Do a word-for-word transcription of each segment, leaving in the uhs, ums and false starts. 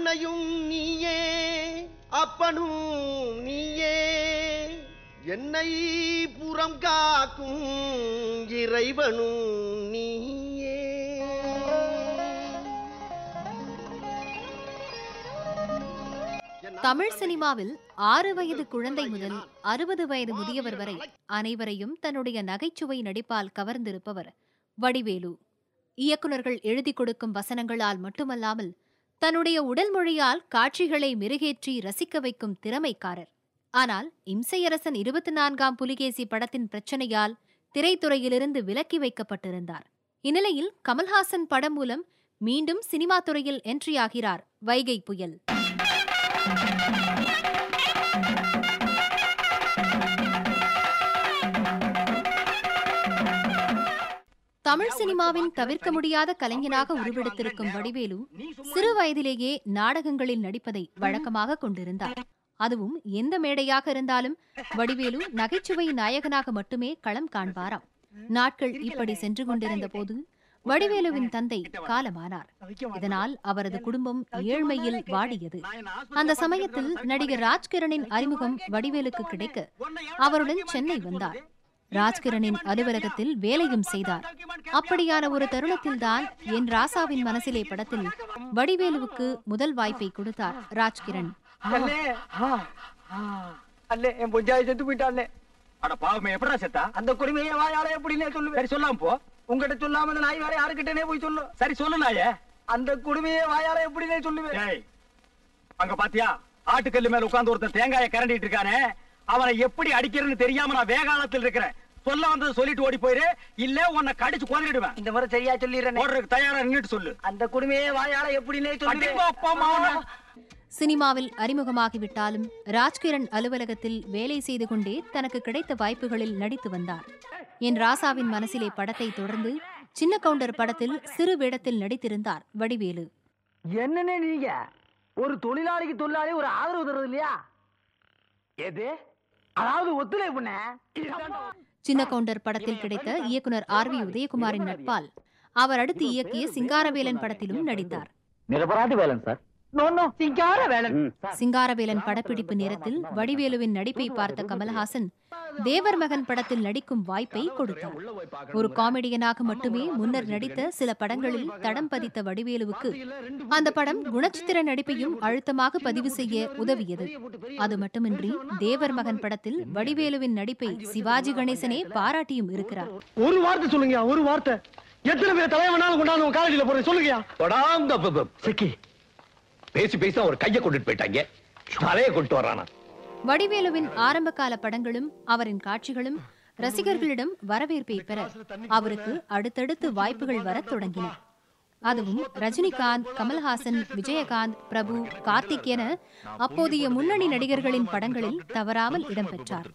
அன்னையும் நீயே அப்பனும் நீயே, என்னை புறம் காக்கும் இறைவனும் நீயே. தமிழ் சினிமாவில் ஆறு வயது குழந்தை முதல் அறுபது வயது முதியவர் வரை அனைவரையும் தன்னுடைய நகைச்சுவை நடிப்பால் கவர்ந்திருப்பவர் வடிவேலு. இயக்குநர்கள் எழுதி கொடுக்கும் வசனங்களால் மட்டுமல்லாமல் தன்னுடைய உடல் மொழியால் காட்சிகளை மெருகேற்றி ரசிக்க வைக்கும் திறமைக்காரர். ஆனால் இம்சையரசன் இருபத்தி நான்காம் புலிகேசி படத்தின் பிரச்சனையால் திரைத்துறையிலிருந்து விலக்கி வைக்கப்பட்டிருந்தார். இந்நிலையில் கமல்ஹாசன் படம் மூலம் மீண்டும் சினிமா துறையில் என்ட்ரியாகிறார் வைகை புயல். தமிழ் சினிமாவின் தவிர்க்க முடியாத கலைஞனாக உருவெடுத்திருக்கும் வடிவேலு சிறு வயதிலேயே நாடகங்களில் நடிப்பதை வழக்கமாக கொண்டிருந்தார். அதுவும் எந்த மேடையாக இருந்தாலும் வடிவேலு நகைச்சுவை நாயகனாக மட்டுமே களம் காண்பாராம். நாட்கள் இப்படி சென்று கொண்டிருந்த போது வடிவேலுவின் தந்தை காலமானார். இதனால் அவரது குடும்பம் ஏழ்மையில் வாடியது. அந்த சமயத்தில் நடிகர் ராஜ்கிரணின் அறிமுகம் வடிவேலுக்கு கிடைக்க அவருடன் சென்னை வந்தார். ராஜ்கிரணின் அலுவலகத்தில் வேலையும் செய்தார். அப்படியான ஒரு தருணத்தில்தான் என் ராசாவின் மனசிலே படத்தில் வடிவேலுவுக்கு முதல் வாய்ப்பை கொடுத்தார் ராஜ்கிரண். உங்ககிட்ட சொல்லாம அந்த நாய் வேற யாருக்கிட்டே போய் சொல்லு. சரி சொல்லு நாயே, அந்த கொடுமையே வாயால எப்படினே சொல்லுவேன். அங்க பாத்தியா ஆட்டுக்கல்லு மேல உட்கார்ந்து ஒருத்தன் தேங்காயை கரண்டிட்டு இருக்கானே, அவனை எப்படி அடிக்கிறேன்னு தெரியாம நான் வேகாலத்தில் இருக்கிறேன். சொல்ல வந்தது சொல்லிட்டு ஓடி போயிரு, இல்ல உன்னை கடிச்சு கொன்னிடுவேன். இந்த முறை சரியா சொல்லிடுறேன், ஓடுறதுக்கு தயாரா நின்னுட்டு சொல்லு. அந்த கொடுமையே வாயால எப்படினே சொல்லுவேன். சினிமாவில் அறிமுகமாகிவிட்டாலும் ராஜ்கிரண் அலுவலகத்தில் வேலை செய்து கொண்டே தனக்கு கிடைத்த வாய்ப்புகளில் நடித்து வந்தார். என் ராசாவின் மனசிலே படத்தை தொடர்ந்து சின்ன கவுண்டர் படத்தில் சிறு வேடத்தில் நடித்திருந்தார் வடிவேலு. என்னன்னு நீங்க ஒரு தொழிலாளிக்கு தொழிலாளி ஒரு ஆதரவு தருது இல்லையா, அதாவது ஒத்துழைப்பு. சின்ன கவுண்டர் படத்தில் கிடைத்த இயக்குனர் ஆர் வி உதயகுமாரின் நட்பால் அவர் அடுத்து இயக்கிய சிங்காரவேலன் படத்திலும் நடித்தார். சிங்காரவேலன் படப்பிடிப்பு நேரத்தில் வடிவேலுவின் நடிப்பை பார்த்த கமல்ஹாசன் தேவர் மகன் படத்தில் நடிக்கும் வாய்ப்பை கொடுத்தார். ஒரு காமெடியனாக மட்டுமே முன்னர் நடித்த சில படங்களில் தடம் பதித்த வடிவேலுவுக்கு அந்த படம் குணச்சித்திர நடிப்பையும் அழுத்தமாக பதிவு செய்ய உதவியது. அது மட்டுமின்றி தேவர் மகன் படத்தில் வடிவேலுவின் நடிப்பை சிவாஜி கணேசனே பாராட்டியும் இருக்கிறார். ஒரு வார்த்தை சொல்லுங்க, ஒரு வார்த்தை எத்தனை பேர் தலைவனாலும் கொண்டாந்து காலேஜில போறேன் சொல்லுங்க. பேசி பேசி ஒரு கையை கொண்டுட்டு போயிட்டாங்க, தலையை கொண்டு வரானா. வடிவேலுவின் ஆரம்ப கால படங்களும் அவரின் காட்சிகளும் ரசிகர்களிடம் வரவேற்பை பெற அவருக்கு அடுத்தடுத்து வாய்ப்புகள் வர தொடங்கின. அதுவும் ரஜினிகாந்த், கமல்ஹாசன், விஜயகாந்த், பிரபு, கார்த்திக் என அப்போதைய முன்னணி நடிகர்களின் படங்களில் தவறாமல் இடம்பெற்றார்.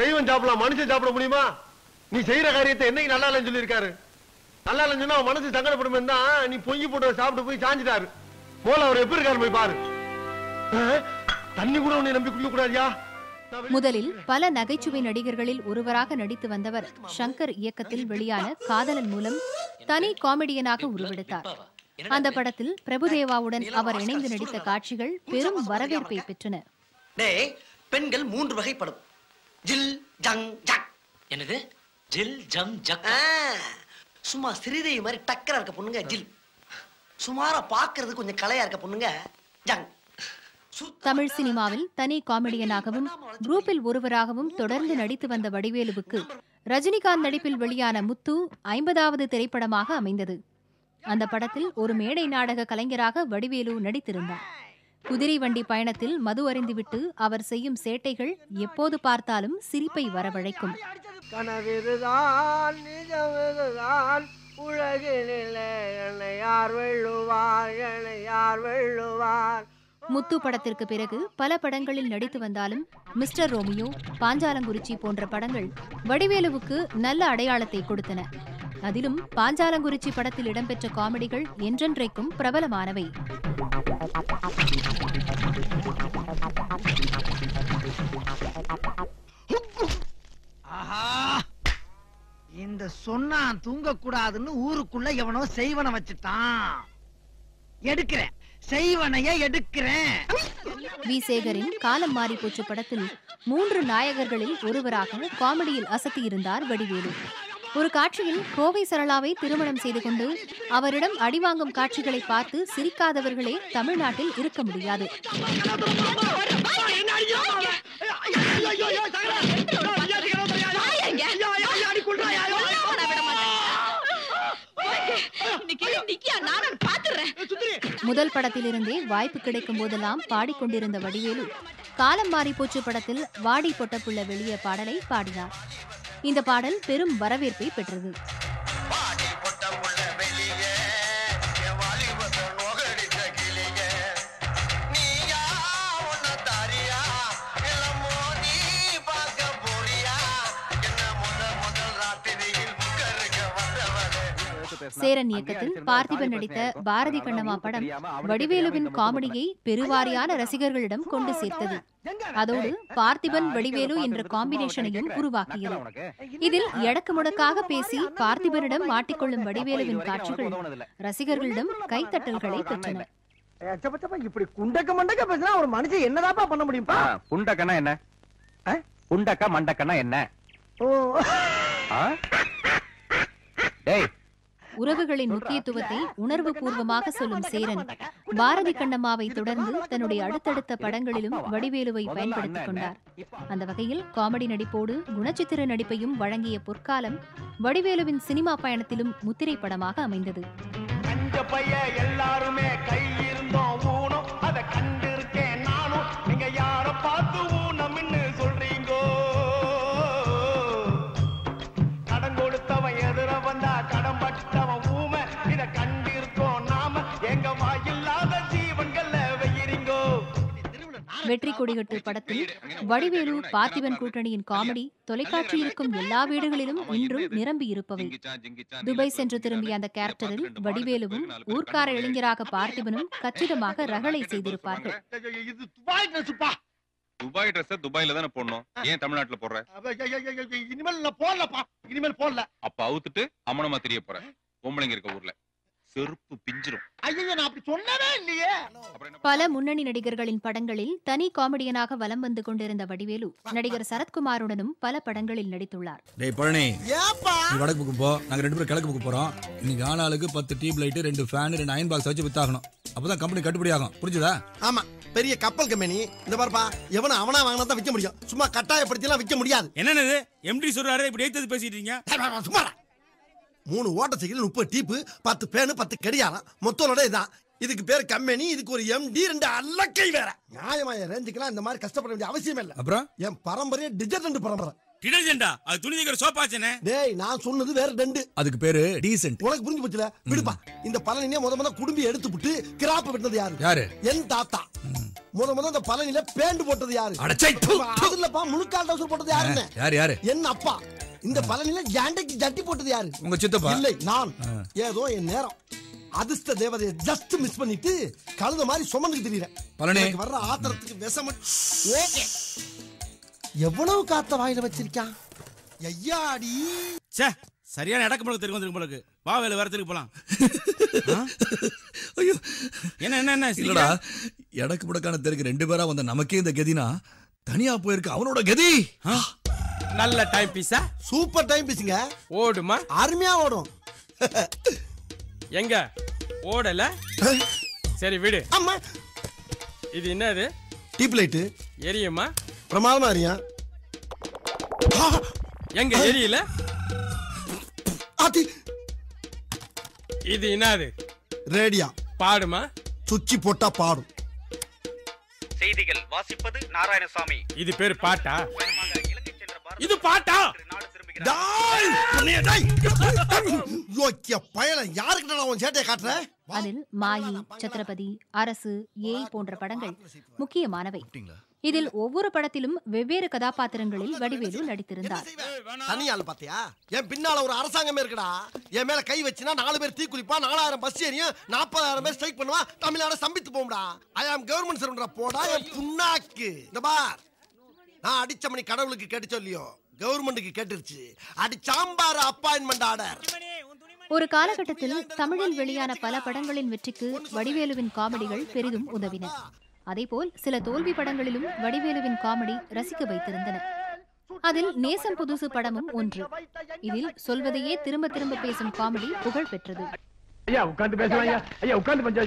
தெய்வம் சாப்பிடலாம், மனுஷன் சாப்பிட முடியுமா? நீ செய்யற காரியத்தை என்ன நல்லா இல்லைன்னு சொல்லியிருக்காரு. நல்லா இல்லைன்னு அவன் மனசு சங்கடப்படும் தான் நீ பொங்கி போட்டு சாப்பிட்டு போய் சாஞ்சிட்டாரு போல. அவர் எப்படி இருக்காரு போய் பாரு. தண்ணி கூட உன்னை நம்பி குடிக்க கூடாதியா. முதலில் பல நகைச்சுவை நடிகர்களில் ஒருவராக நடித்து வந்தவர் சங்கர் இயக்கத்தில் வெளியான காதலன் மூலம் தனி காமெடியனாக உருவெடுத்தார். அந்த படத்தில் பிரபுதேவாவுடன் அவர் இணைந்து நடித்த காட்சிகள் பெரும் வரவேற்பை பெற்றன. பெண்கள் மூன்று வகைப்படும். என்னது ஜில் ஜம் ஜக்? சும்மா சிறிதே மாதிரி டக்கரா இருக்க பொண்ணுங்க ஜில், சுமாரா பாக்குறது கொஞ்சம் கலையா இருக்க பொண்ணுங்க ஜங். தமிழ் சினிமாவில் தனி காமெடியனாகவும் குரூப்பில் ஒருவராகவும் தொடர்ந்து நடித்து வந்த வடிவேலுவுக்கு ரஜினிகாந்த் நடிப்பில் வெளியான முத்து ஐம்பதாவது திரைப்படமாக அமைந்தது. அந்த படத்தில் ஒரு மேடை நாடக கலைஞராக வடிவேலு நடித்திருந்தார். குதிரை வண்டி பயணத்தில் மது அறிந்துவிட்டு அவர் செய்யும் சேட்டைகள் எப்போது பார்த்தாலும் சிரிப்பை வரவழைக்கும். முத்து படத்திற்கு பிறகு பல படங்களில் நடித்து வந்தாலும் மிஸ்டர் ரோமியோ, பாஞ்சாலங்குறிச்சி போன்ற படங்கள் வடிவேலுவுக்கு நல்ல அடையாளத்தை கொடுத்தன. அதிலும் பாஞ்சாலங்குறிச்சி படத்தில் இடம்பெற்ற காமெடிகள் என்றென்றைக்கும் பிரபலமானவை. இந்த சொன்னா தூங்க கூடாதுன்னு ஊருக்குள்ள எவனோ செய்வன வச்சுட்டான். எடுக்கிறேன், செய்வனைய எடுக்கிறேன். வி. சேகரின் காலம் மாறி போச்சு படத்தில் மூன்று நாயகர்களில் ஒருவராக காமெடியில் அசத்தியிருந்தார் வடிவேலு. ஒரு காட்சியில் கோவை சரளாவை திருமணம் செய்து கொண்டு அவரிடம் அடிவாங்கும் காட்சிகளை பார்த்து சிரிக்காதவர்களே தமிழ்நாட்டில் இருக்க முடியாது. முதல் படத்திலிருந்தே வாய்ப்பு கிடைக்கும் போதெல்லாம் பாடிக்கொண்டிருந்த வடிவேலு காலம் மாறி போச்சு படத்தில் வாடி பொட்ட புள்ள வெளிய பாடலை பாடினார். இந்த பாடல் பெரும் வரவேற்பை பெற்றது. சேரன் இயக்கத்தில் பார்த்திபன் நடித்த பாரதி கண்ணம்மா படம் வடிவேலுவின் காமெடியை பெருவாரியான ரசிகர்களிடம் கொண்டு சேர்த்தது. அதோடு பார்த்திபன் வடிவேலு என்ற காம்பினேஷனையும் உருவாக்கியது. இதில் எடக்கு முடக்காக பேசி பார்த்திபனிடம் மாட்டிக்கொள்ளும் வடிவேலுவின் காட்சிகள் ரசிகர்களிடம் கைத்தட்டல்களை பெற்றன. உறவுகளின் முக்கியத்துவத்தை உணர்வு பூர்வமாக சொல்லும் சேரன் பாரதி கண்ணம்மாவை தொடர்ந்து தன்னுடைய அடுத்தடுத்த படங்களிலும் வடிவேலுவை பயன்படுத்திக் கொண்டார். அந்த வகையில் காமெடி நடிப்போடு குணச்சித்திர நடிப்பையும் வழங்கிய பொற்காலம் வடிவேலுவின் சினிமா பயணத்திலும் முத்திரை படமாக அமைந்தது. வெற்றி கொடிகட்டு படத்தில் வடிவேலு பார்த்திபன் கூட்டணியின் காமெடி தொலைக்காட்சி இருக்கும் எல்லா வீடுகளிலும் இன்றும் நிரம்பி இருப்பவை. துபாய் சென்று திரும்பிய அந்த கேரக்டரில் வடிவேலுவும் ஊர்க்கார இளைஞராக பார்த்திபனும் கச்சிதமாக ரகளை செய்திருப்பார்கள். துபாய் டிரஸ் துபாயில தான போடணும், ஏன் தமிழ்நாட்டுல போடுற? இனிமேல் நான் போடலப்பா, இனிமேல் போடல. அப்ப அவுத்துட்டு அமனமா தெரிய போற பொம்பளைங்க இருக்க ஊர்ல செருப்பு பிஞ்சிரும். பல முன்னணி நடிகர்களின் படங்களில் தனி காமெடியனாக வலம் வந்து கொண்டிருந்த வடிவேலு நடிகர் சரத்குமாருடனும் பல படங்களில் நடித்துள்ளார். அப்பதான் கம்பெனி கட்டுப்படி ஆகும், புரிஞ்சுதா? ஆமா, பெரிய கப்பல் கம்பெனி. இந்த பாருப்பா, எவன அவனா வாங்கினா தான் விற்க முடியும், சும்மா கட்டாயப்படுத்தி எல்லாம் விற்க முடியாது. என்னன்னு எம்டி சொல்றாரு, இப்படி ஏத்து பேசிட்டு இருக்கீங்க. சும்மா மூணு ஓட்டசைக்கிள், முப்பது டீப்பு, பத்து பேனு, பத்து கடியாரம், மொத்தோட இதான். இதுக்கு பேர் கம்பெனி, இதுக்கு ஒரு எம்டி, ரெண்டு அல்லக்கை வேற. நியாயமாய ரேஞ்சுக்கெல்லாம் இந்த மாதிரி கஷ்டப்பட வேண்டிய அவசியம் இல்லை. அப்புறம் என் பரம்பரையே டிஜர்டன்ட் பரம்பரை. டிடர்ஜென்டா? அது துணிங்கிற சோப்பாச்சனே. டேய், நான் சொன்னது வேற ரெண்டு, அதுக்கு பேரு டீசன்ட். உனக்கு புரிஞ்சு போச்சுல, விடுப்பா. இந்த பழனியே முத முத குடும்பி எடுத்துட்டு கிராப் விட்டது யாரு? யாரு? என் தாத்தா. முத முத இந்த பழனியில பேண்ட் போட்டது யாரு? அடச்சை அதுலப்பா. முழுக்கால் டவுசர் போட்டது யாருன்னு? யார்? யாரு? என் அப்பா. இந்த பலனில ஜாண்டைக்கு ஜட்டி போட்டது யாரு? உங்க சித்தப்பா. இல்லை, நான். ஏதோ என் நேரம், அதிர்ஷ்ட தேவதையை ஜஸ்ட் மிஸ் பண்ணிட்டு கழுத மாதிரி சுமந்துக்கு திரியறேன். பலனே வர்ற ஆத்திரத்துக்கு விஷம். ஓகே, எவ்வளவு காத்த வாயில வச்சிருக்கான் ஐயாடி. சே, சரியான இடக்கு தெரியும் உங்களுக்கு. வா, வேலை வரத்துக்கு போலாம். ஐயோ, என்ன என்ன என்ன இல்லடா, இடக்கு முடக்கான தெருக்கு ரெண்டு பேரா வந்த நமக்கே இந்த கதினா, தனியா போயிருக்கு அவனோட கதி. நல்ல டைம் பீஸா? சூப்பர் டைம் பீஸுங்க. ஓடுமா? அருமையா ஓடும். எங்க ஓடல? சரி விடு. அம்மா, இது என்னது? Tube light. எரியுமா? பிரமாதமா எரியா. எங்க எரியல? ஆதி, இது என்னது? ரேடியா. பாடுமா? சுச்சி போட்டா பாடும். செய்திகள் வாசிப்பது நாராயணசாமி. இது பேரு பாட்டா? இது பாட்டா? டாய் புனியே டாய். யோக்கிய பயல, யாருக்கு நான் சேட்டை காட்ற? அதில் மாயி, சத்ரபதி, அரசு, ஏய் போன்ற படங்கள் முக்கியமானவை. இதில் ஒவ்வொரு படத்திலும் வெவ்வேறு கதாபாத்திரங்களில் வடிவேலு நடித்திருந்தார். தனியால பாத்தியா? என் பின்னால ஒரு அரசாங்கமே இருக்குடா. என் மேல கை வச்சினா நாலு பேர் தீ குளிப்பா, நாலாயிரம் பஸ் ஏறியும், நாற்பதாயிரம் பேர் ஸ்ட்ரைக் பண்ணுவா, தமிழ்நாட சம்பித்து போம்டா. ஐ ஆம் கவர்மெண்ட் சரண்டரா போடா என் புண்ணாக்கு. இந்த பார், நான் அடிச்ச மணி கடவுளுக்கு கேட்டுச்சோ இல்லையோ, கவர்மெண்ட்டுக்கு கேட்டுருச்சு. அடி சாம்பார் அப்பாயின்மெண்ட் ஆர்டர். ஒரு காலகட்டத்தில் தமிழில் வெளியான பல படங்களின் வெற்றிக்கு வடிவேலுவின் காமெடிகள் பெரிதும் உதவின. அதேபோல் சில தோல்வி படங்களிலும் வடிவேலுவின் காமெடி ரசிக்க வைத்திருந்தன. அதில் நேசம் புதுசு படமும் ஒன்று. இதில் சொல்வதையே திரும்ப திரும்ப பேசும் காமெடி புகழ் பெற்றது. நகைச்சுவை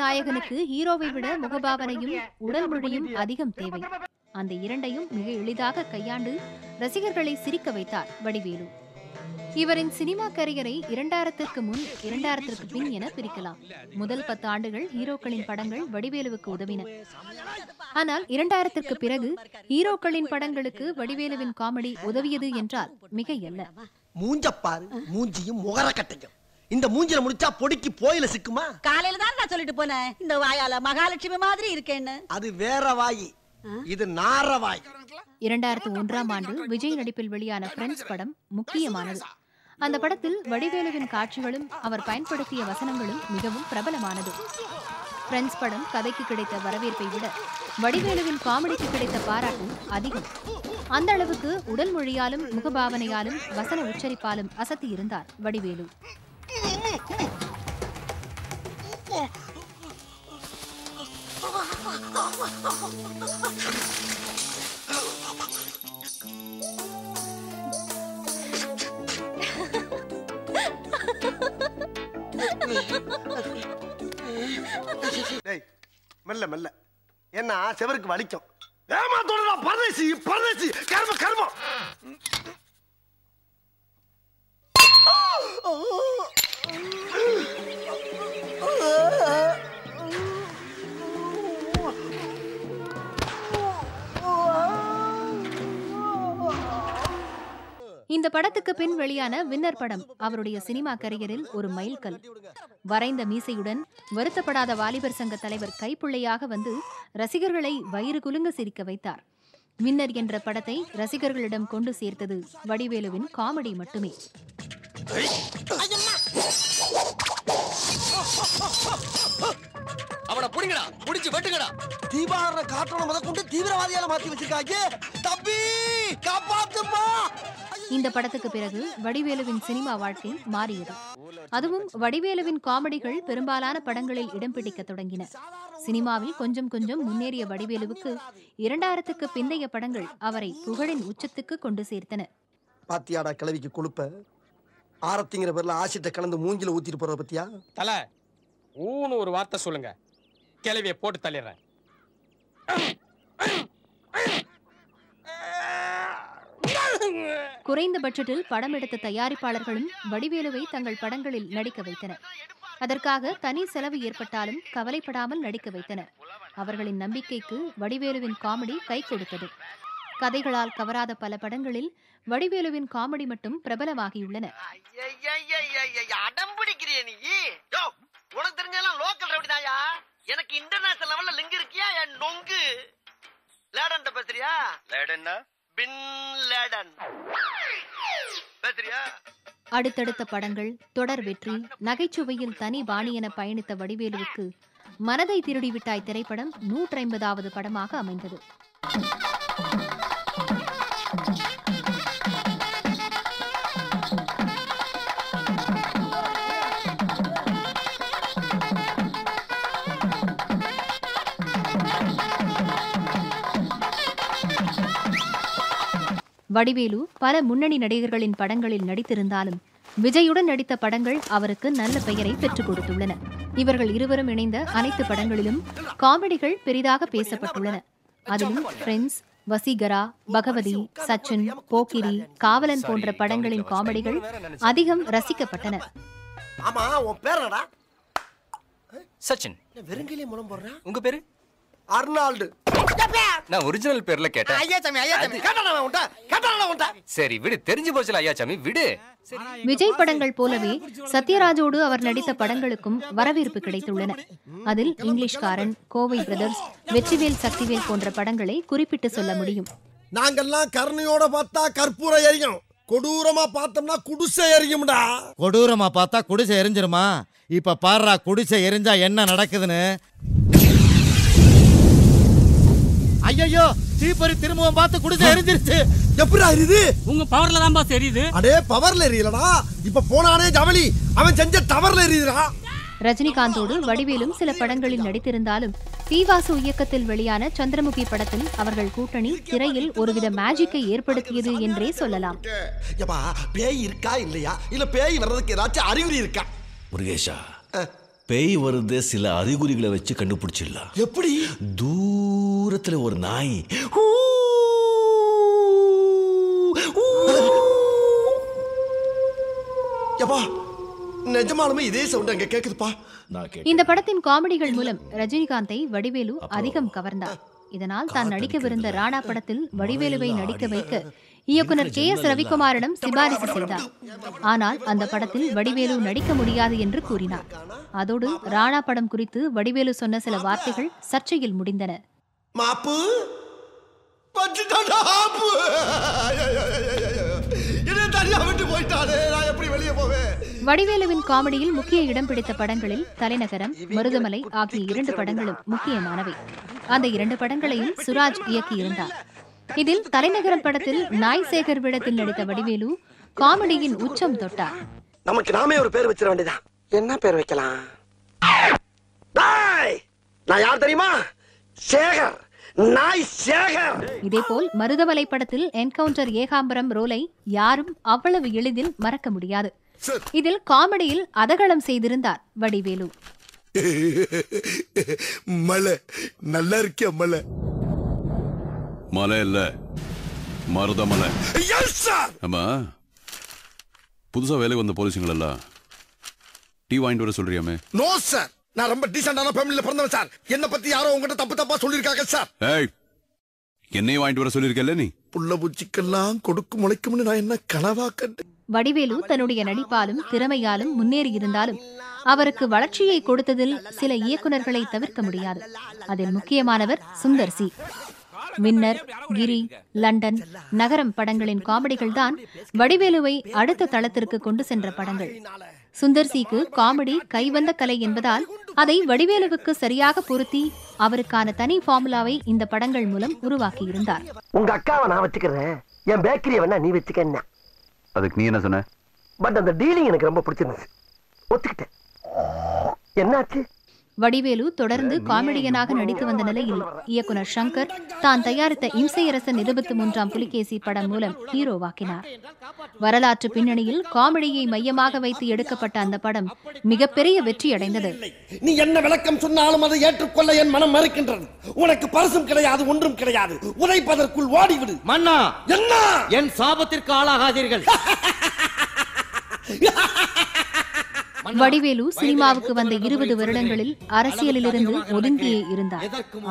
நாயகனுக்கு ஹீரோவை விட முகபாவனையும் உடல் மொழியும் அதிகம் தேவை. அந்த இரண்டையும் மிக எளிதாக கையாண்டு ரசிகர்களை சிரிக்க வைத்தார் வடிவேலு. இவரின் சினிமா கரியரை இரண்டாயிரத்திற்கு முன் இரண்டாயிரத்திற்கு பின் என பிரிக்கலாம். முதல் பத்து ஆண்டுகள் ஹீரோக்களின் படங்கள் வடிவேலுவுக்கு உதவின. ஆனால் இரண்டாயிரத்திற்கு பிறகு ஹீரோக்களின் படங்களுக்கு வடிவேலுவின் காமெடி உதவியது என்றால் மிக அல்ல. மூஞ்சப்பாரு மூஞ்சியும் முகரக்கட்டையும் இந்த மூஞ்சில முடிச்சா பொடிக்கு போயில சிக்குமா? காலையில தான் நான் சொல்லிட்டு போனேன், இந்த வாயால மகாலட்சுமி மாதிரி இருக்கேன்னு. அது வேற வாயி, இது நாரவாய். இரண்டாயிரத்தி ஒன்றாம் ஆண்டு விஜய் நடிப்பில் வெளியான ஃப்ரெண்ட்ஸ் படம் முக்கியமானது. அந்த படத்தில் வடிவேலுவின் காட்சிகளும் அவர் பயன்படுத்திய வசனங்களும் மிகவும் பிரபலமானது. ஃப்ரெண்ட்ஸ் படம் கதைக்கு கிடைத்த வரவேற்பை விட வடிவேலுவின் காமெடிக்கு கிடைத்த பாராட்டு அதிகம். அந்த அளவுக்கு உடல் மொழியாலும் முகபாவனையாலும் வசன உச்சரிப்பாலும் அசத்தி இருந்தார் வடிவேலு. டேய் மெல்ல மெல்ல, என்ன செவருக்கு வலிக்கும். ஏமாத்தோடா பரதேசி பரதேசி கர்ம கர்ம. இந்த படத்துக்கு பின் வெளியான வின்னர் படம் அவருடைய சினிமா கரியரில் ஒரு மைல்கல். வரைந்த மீசையுடன் வருத்தப்படாத வாலிபர் சங்க தலைவர் கைப்பிள்ளையாக வந்து ரசிகர்களை வயிறு குலுங்க சிரிக்க வைத்தார். வின்னர் என்ற படத்தை ரசிகர்களிடம் கொண்டு சேர்த்தது வடிவேலுவின் காமெடி மட்டுமே. இந்த படத்துக்கு பிறகு வடிவேலுவின் சினிமா வாழ்க்கை மாறியது. அதுவும் வடிவேலுவின் காமெடிகள் பெரும்பாலான படங்களில் இடம் பிடிக்க தொடங்கின. சினிமாவில் கொஞ்சம் கொஞ்சம் முன்னேறிய வடிவேலுவுக்கு இரண்டாயிரத்துக்கு பிந்தைய படங்கள் அவரை புகழின் உச்சத்துக்கு கொண்டு சேர்த்தன. பாத்தியாடா கிளவிக்கு கொழுப்ப ஆரத்திங்கிற பேர்ல ஆசிட்ட கலந்து மூஞ்சில ஊத்திட்டு போற பத்தியா தல ஊன்னு ஒரு வார்த்தை சொல்லுங்க, கிளவியை போட்டு தள்ளிடுறேன். குறைந்த பட்ஜெட்டில் படம் எடுத்த தயாரிப்பாளர்களும் வடிவேலுவை தங்கள் படங்களில் நடிக்க வைத்தனர். அதற்காக தனி செலவு ஏற்பட்டாலும் கவலைப்படாமல் நடிக்க வைத்தனர். அவர்களின் நம்பிக்கைக்கு வடிவேலுவின் காமெடி கை கொடுத்தது. கதைகளால் கவராத பல படங்களில் வடிவேலுவின் காமெடி மட்டும் பிரபலமாகியுள்ளன. அடுத்தடுத்த படங்கள் தொடர் வெற்றி. நகைச்சுவையில் தனி பாணி என பயணித்த வடிவேலுவுக்கு மனதை திருடிவிட்டாய் திரைப்படம் நூற்றி ஐம்பதாவது படமாக அமைந்தது. வடிவேலு பல முன்னணி நடிகர்களின் படங்களில் நடித்திருந்தாலும் விஜயுடன் நடித்த படங்கள் அவருக்கு நல்ல பெயரை பெற்றுக் கொடுத்துள்ளன. இவர்கள் இருவரும் இணைந்த அனைத்து படங்களிலும் காமெடிகள் பெரிதாக பேசப்பட்டுள்ளன. அதிலும் ஃப்ரெண்ட்ஸ், வசீகரா, பகவதி, சச்சின், போக்கிரி, காவலன் போன்ற படங்களின் காமெடிகள் அதிகம் ரசிக்கப்பட்டன. உங்க பேரு அர்னால்டு நான் ஒரிஜினல் பேர்ல கேட்டேன். விஜய் படங்கள் போலவே சத்யராஜோடு அவர் நடித்த படங்களுக்கும் வரவேற்பு கிடைத்துள்ளன. அதில் இங்கிலீஷ்காரன், கோவை பிரதர்ஸ், வெற்றிவேல் சக்திவேல் போன்ற படங்களை குறிப்பிட்டு சொல்ல முடியும். நாங்கெல்லாம் கருணையோட பார்த்தா கற்பூர எரியும், கொடூரமா பார்த்தோம்னா குடிசை எரியும்டா. கொடூரமா பார்த்தா குடிசை எரிஞ்சிருமா? இப்ப பாடுறா குடிசை எரிஞ்சா என்ன நடக்குதுன்னு. ஐயோ, தீப்பறி திரும்பவும் பார்த்து குடிசை எரிஞ்சிருச்சு. எப்படிடா எரியுது? உங்க பவர்ல தான்பா எரியுது. அடே பவர்ல எரியலடா, இப்ப போனானே ஜவலி அவன் செஞ்ச தவறுல எரியுதுடா. ரஜினிகாந்தோடு வடிவேலும் சில படங்களில் நடித்திருந்தாலும் சீவாசு இயக்கத்தில் வெளியான சந்திரமுகி படத்தில் அவர்கள் கூட்டணி திரையில் ஒருவித மேஜிக்கை ஏற்படுத்தியது என்றே சொல்லலாம். பேய் இருக்கா இல்லையா, இல்ல பேய் வர்றதுக்கு ஏதாச்சும் அறிகுறி இருக்கா? முருகேஷா, பேய் வருது சில அறிகுறிகளை வச்சு கண்டுபிடிச்சிடலாம். எப்படி? தூரத்துல ஒரு நாய் எப்பா. இந்த படத்தின் காமெடிகள் மூலம் ரஜினிகாந்தை வடிவேலு அதிகம் கவர்ந்தார். இதனால் தான் நடிக்கவிருந்த ராணா படத்தில் வடிவேலுவை நடிக்க வைக்க இயக்குனர் கே எஸ் ரவிக்குமாரிடம் சிபாரிசு செய்தார். ஆனால் அந்த படத்தில் வடிவேலு நடிக்க முடியாது என்று கூறினார். அதோடு ராணா படம் குறித்து வடிவேலு சொன்ன சில வார்த்தைகள் சர்ச்சையில் முடிந்தன. வடிவேலுவின் காமெடியில் முக்கிய இடம் பிடித்த படங்களில் தலைநகரம், மருதமலை ஆகிய இரண்டு படங்களும் முக்கியமானவை. அந்த இரண்டு படங்களையும் சுராஜ் இயக்கியிருந்தார். இதில் தலைநகரம் படத்தில் நாய் சேகர் விடத்தில் நடித்த வடிவேலு காமெடியின் உச்சம் தொட்டார். நமக்கு நாமே ஒரு பேர் வச்சிட வேண்டியதான். என்ன பேர் வைக்கலாம்? நான் யார் தெரியுமா? சேகர். இதேபோல் மருதமலை படத்தில் என்கவுண்டர் ஏகாம்பரம் ரோலை யாரும் அவ்வளவு எளிதில் மறக்க முடியாது. இதில் காமெடியில் அதகலம் செய்திருந்தார் வடிவேலு. மலை நல்லா இருக்க, மலை மலை இல்ல மருதமலை. ஆமா, புதுசா வேலைக்கு வந்த போலீஸுங்கள எல்லாம் டீ வாங்கிட்டு வர சொல்றியாமே. நோ சார், நான் ரொம்ப டீசென்டான ஃபேமிலில பிறந்தவன் சார். என்ன பத்தி யாரோ உங்ககிட்ட தப்பு தப்பா சொல்லிருக்காங்க சார். ஏய், என்னையும் வாங்கிட்டு வர சொல்லிருக்கல நீ. புள்ள பூச்சிக்கெல்லாம் கொடுக்கு முளைக்கும்னு நான் என்ன கனவா கண்டு. வடிவேலு தன்னுடைய நடிப்பாலும் திறமையாலும் முன்னேறியிருந்தாலும் அவருக்கு வளர்ச்சியை கொடுத்ததில் சில இயக்குநர்களை தவிர்க்க முடியாது. அதில் முக்கியமானவர் Sundar C. Winner, Giri, London, Nagaram படங்களின் காமெடிகள் தான் வடிவேலுவை அடுத்த தளத்திற்கு கொண்டு சென்ற படங்கள். சுந்தர் சிக்கு காமெடி கைவந்த கலை என்பதால் அதை வடிவேலுவுக்கு சரியாக பொருத்தி அவருக்கான தனி ஃபார்முலாவை இந்த படங்கள் மூலம் உருவாக்கி இருந்தார். உங்க அக்காவை நான் வச்சுக்கிறேன், என் பேக்கரியை வேணா நீ வச்சுக்க. அதுக்கு நீ என்ன சொன்ன? பட் அந்த டீலிங் எனக்கு ரொம்ப பிடிச்சிருந்துச்சு, ஒத்துக்கிட்டேன். என்னாச்சு? வடிவேலு தொடர்ந்து காமெடியனாக நடித்து வந்த நிலையில் இயக்குனர் சங்கர் தான் தயாரித்த இம்சையரசன் இருபத்தி மூன்றாம் புலிகேசி படம் மூலம் ஹீரோவாக்கினார். வரலாற்று பின்னணியில் காமெடியை மையமாக வைத்து எடுக்கப்பட்ட அந்த படம் மிகப்பெரிய வெற்றி அடைந்தது. நீ என்ன விளக்கம் சொன்னாலும் அதை ஏற்றுக்கொள்ள என் மனம் மறுக்கின்றது. உனக்கு பரிசும் கிடையாது, ஒன்றும் கிடையாது. உழைப்பதற்குள் ஓடிவிடு. மன்னா, என்ன என் சாபத்திற்கு ஆளாகாதீர்கள். வடிவேலு சினிமாவுக்கு வந்த இருபது வருடங்களில் அரசியலிலிருந்து ஒதுங்கியே இருந்தார்.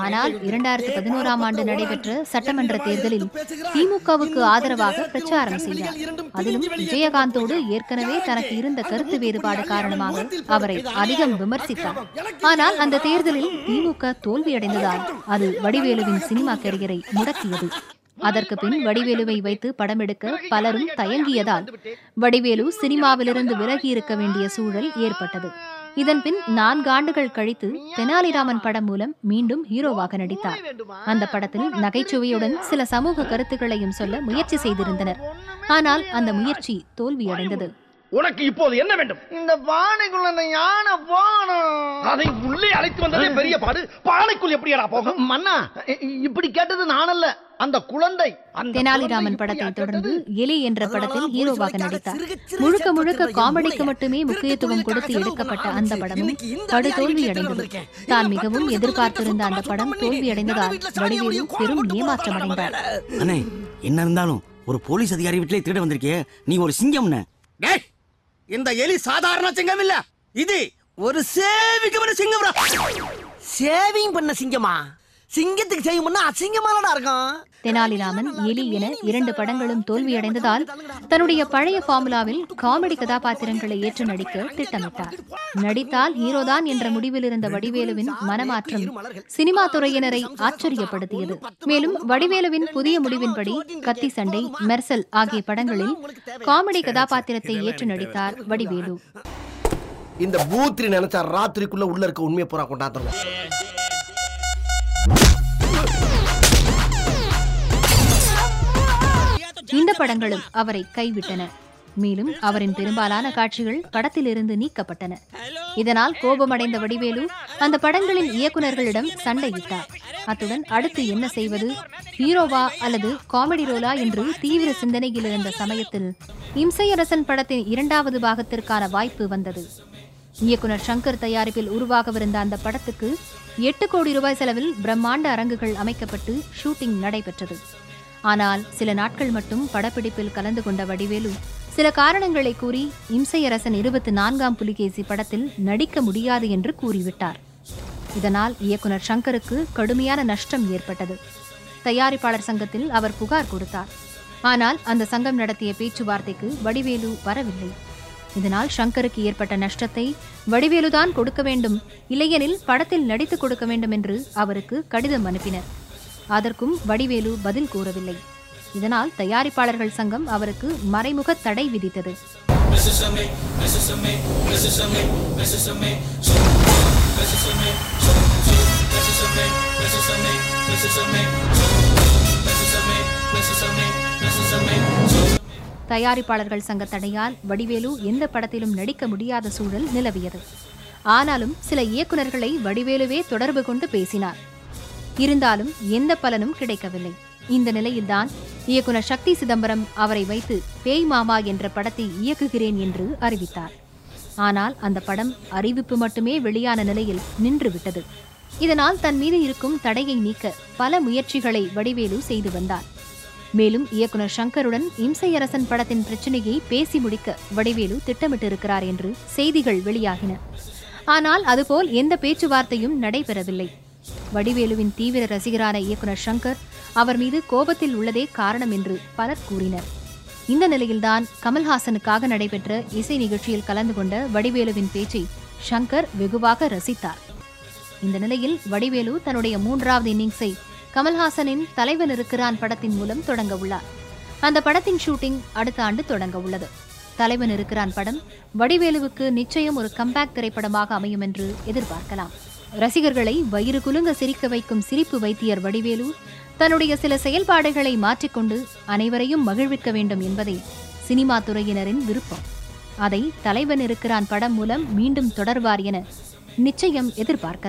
ஆனால் இரண்டாயிரத்தி பதினோராம் ஆண்டு நடைபெற்ற சட்டமன்ற தேர்தலில் திமுகவுக்கு ஆதரவாக பிரச்சாரம் செய்தார். அதிலும் விஜயகாந்தோடு ஏற்கனவே தனக்கு இருந்த கருத்து வேறுபாடு காரணமாக அவரை அதிகம் விமர்சித்தார். ஆனால் அந்த தேர்தலில் திமுக தோல்வியடைந்ததால் அது வடிவேலுவின் சினிமா கரியரை முடக்கியது. அதற்கு பின் வடிவேலுவை வைத்து படம் எடுக்க பலரும் தயங்கியதால் வடிவேலு சினிமாவிலிருந்து விலகி இருக்க வேண்டிய சூழல் ஏற்பட்டது. இதன் பின் நான்கு ஆண்டுகள் கழித்து தெனாலிராமன் படம் மூலம் மீண்டும் ஹீரோவாக நடித்தார். அந்த படத்தில் நகைச்சுவையுடன் சில சமூக கருத்துக்களையும் சொல்ல முயற்சி செய்திருந்தனர். ஆனால் அந்த முயற்சி தோல்வியடைந்தது. உனக்கு இப்போது என்ன வேண்டும்? இந்த பானைக்குள்ள அந்த யானை போகணும். அதை உள்ளே அழைத்து வந்ததே பெரிய பாடு. பானைக்குள் எப்படியாடா போகும்? மன்னா, இப்படி கேட்டது நானல்ல, அந்த குழந்தை. தெனாலிராமன் படத்தை தொடர்ந்து எலி என்ற படத்தில் ஹீரோவாக நடித்தார். முழுக்க முழுக்க காமெடிக்கு மட்டுமே முக்கியத்துவம் கொடுத்து எடுக்கப்பட்ட அந்த படமும் படு தோல்வியடைந்தது. தான் மிகவும் எதிர்பார்த்திருந்த அந்த படம் தோல்வியடைந்ததால் வடிவேலு பெரும் ஏமாற்றம் அடைந்தார். அண்ணே, என்ன இருந்தாலும் ஒரு போலீஸ் அதிகாரி வீட்டிலே திருட வந்திருக்கே, நீ ஒரு சிங்கம்னு. இந்த எலி சாதாரண சிங்கம் இல்ல, இது ஒரு சேவிங் பண்ண சிங்கம்ரா. சேவிங் பண்ண சிங்கமா? சிங்கத்துக்கு செய்யும்னா அசிங்கமானடா இருக்கும். தெனாலிராமன், எலி என இரண்டு படங்களும் தோல்வியடைந்ததால் தன்னுடைய பழைய ஃபார்முலாவில் காமெடி கதாபாத்திரங்களை ஏற்று நடிக்க திட்டமிட்டார். நடித்தால் ஹீரோதான் என்ற முடிவில் இருந்த வடிவேலுவின் மனமாற்றம் சினிமா துறையினரை ஆச்சரியப்படுத்தியது. மேலும் வடிவேலுவின் புதிய முடிவின்படி கத்தி சண்டை, மெர்சல் ஆகிய படங்களில் காமெடி கதாபாத்திரத்தை ஏற்று நடித்தார் வடிவேலு. இந்த பூத்ரி நினைச்சா ராத்திரிக்குள்ள உள்ள இருக்க உண்மையை பூரா கொண்டாடுறோம். இந்த படங்களும் அவரை கைவிட்டன. மேலும் அவரின் பெரும்பாலான காட்சிகள் படத்திலிருந்து நீக்கப்பட்டன. இதனால் கோபமடைந்த வடிவேலு அந்த படங்களின் இயக்குநர்களிடம் சண்டையிட்டார். அத்துடன் அடுத்து என்ன செய்வது, ஹீரோவா அல்லது காமெடி ரோலா என்று தீவிர சிந்தனையில் இருந்த சமயத்தில் இம்சையரசன் படத்தின் இரண்டாவது பாகத்திற்கான வாய்ப்பு வந்தது. இயக்குனர் சங்கர் தயாரிப்பில் உருவாகவிருந்த அந்த படத்துக்கு எட்டு கோடி ரூபாய் செலவில் பிரம்மாண்ட அரங்குகள் அமைக்கப்பட்டு ஷூட்டிங் நடைபெற்றது. ஆனால் சில நாட்கள் மட்டும் படப்பிடிப்பில் கலந்து கொண்ட வடிவேலு சில காரணங்களை கூறி இம்சையரசன் இருபத்தி நான்காம் புலிகேசி படத்தில் நடிக்க முடியாது என்று கூறிவிட்டார். இதனால் இயக்குனர் சங்கருக்கு கடுமையான நஷ்டம் ஏற்பட்டது. தயாரிப்பாளர் சங்கத்தில் அவர் புகார் கொடுத்தார். ஆனால் அந்த சங்கம் நடத்திய பேச்சுவார்த்தைக்கு வடிவேலு வரவில்லை. இதனால் சங்கருக்கு ஏற்பட்ட நஷ்டத்தை வடிவேலுதான் கொடுக்க வேண்டும், இல்லையெனில் படத்தில் நடித்து கொடுக்க வேண்டும் என்று அவருக்கு கடிதம் அனுப்பினர். அதற்கும் வடிவேலு பதில் கூறவில்லை. இதனால் தயாரிப்பாளர்கள் சங்கம் அவருக்கு மறைமுக தடை விதித்தது. தயாரிப்பாளர்கள் சங்க தடையால் வடிவேலு எந்த படத்திலும் நடிக்க முடியாத சூழல் நிலவியது. ஆனாலும் சில இயக்குநர்களை வடிவேலுவே தொடர்பு கொண்டு பேசினார். இருந்தாலும் எந்த பலனும் கிடைக்கவில்லை. இந்த நிலையில்தான் இயக்குனர் சக்தி சிதம்பரம் அவரை வைத்து பேய் மாமா என்ற படத்தை இயக்குகிறேன் என்று அறிவித்தார். ஆனால் அந்த படம் அறிவிப்பு மட்டுமே வெளியான நிலையில் நின்றுவிட்டது. இதனால் தன் மீது இருக்கும் தடையை நீக்க பல முயற்சிகளை வடிவேலு செய்து வந்தார். மேலும் இயக்குனர் சங்கருடன் இம்சையரசன் படத்தின் பிரச்சனையை பேசி முடிக்க வடிவேலு திட்டமிட்டிருக்கிறார் என்று செய்திகள் வெளியாகின. ஆனால் அதுபோல் எந்த பேச்சுவார்த்தையும் நடைபெறவில்லை. வடிவேலுவின் தீவிர ரசிகரான இயக்குனர் சங்கர் அவர் மீது கோபத்தில் உள்ளதே காரணம் என்று பலர் கூறினர். இந்த நிலையில்தான் கமல்ஹாசனுக்காக நடைபெற்ற இசை நிகழ்ச்சியில் கலந்து கொண்ட வடிவேலுவின் பேச்சை சங்கர் வெகுவாக ரசித்தார். இந்த நிலையில் வடிவேலு தன்னுடைய மூன்றாவது இன்னிங்ஸை கமல்ஹாசனின் தலைவன் இருக்கிறான் படத்தின் மூலம் தொடங்க உள்ளார். அந்த படத்தின் ஷூட்டிங் அடுத்த ஆண்டு தொடங்க உள்ளது. தலைவன் இருக்கிறான் படம் வடிவேலுவுக்கு நிச்சயம் ஒரு கம்பேக் திரைப்படமாக அமையும் என்று எதிர்பார்க்கலாம். ரசிகர்களை வயிறு குலுங்க சிரிக்க வைக்கும் சிரிப்பு வைத்தியர் வடிவேலு தன்னுடைய சில செயல்பாடுகளை மாற்றிக்கொண்டு அனைவரையும் மகிழ்விக்க வேண்டும் என்பதே சினிமா துறையினரின் விருப்பம். அதை தலைவன் இருக்கிறான் படம் மூலம் மீண்டும் தொடர்வார் என நிச்சயம் எதிர்பார்க்கலாம்.